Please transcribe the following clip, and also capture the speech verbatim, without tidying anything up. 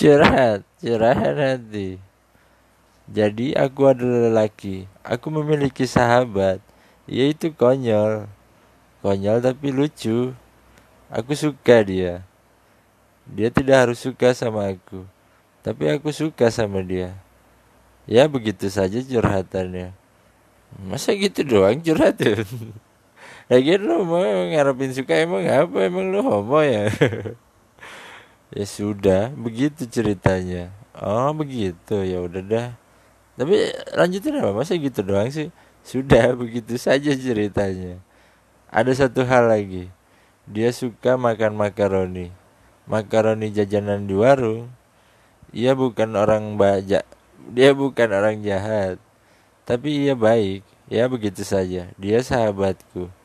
Curhat, curhat hati. Jadi aku adalah lelaki. Aku memiliki sahabat. Yaitu konyol. Konyol tapi lucu. Aku suka dia. Dia tidak harus suka sama aku. Tapi aku suka sama dia. Ya begitu saja curhatannya. Masa gitu doang curhatan? Lagian lu mau ngarepin suka emang apa? Emang lu homo ya? Ya sudah, begitu ceritanya. Oh begitu, ya udah dah. Tapi lanjutin apa? Masa gitu doang sih? Sudah, begitu saja ceritanya. Ada satu hal lagi. Dia suka makan makaroni. Makaroni jajanan di warung. Ia bukan orang bajak. Dia bukan orang jahat. Tapi ia baik. Ya begitu saja. Dia sahabatku.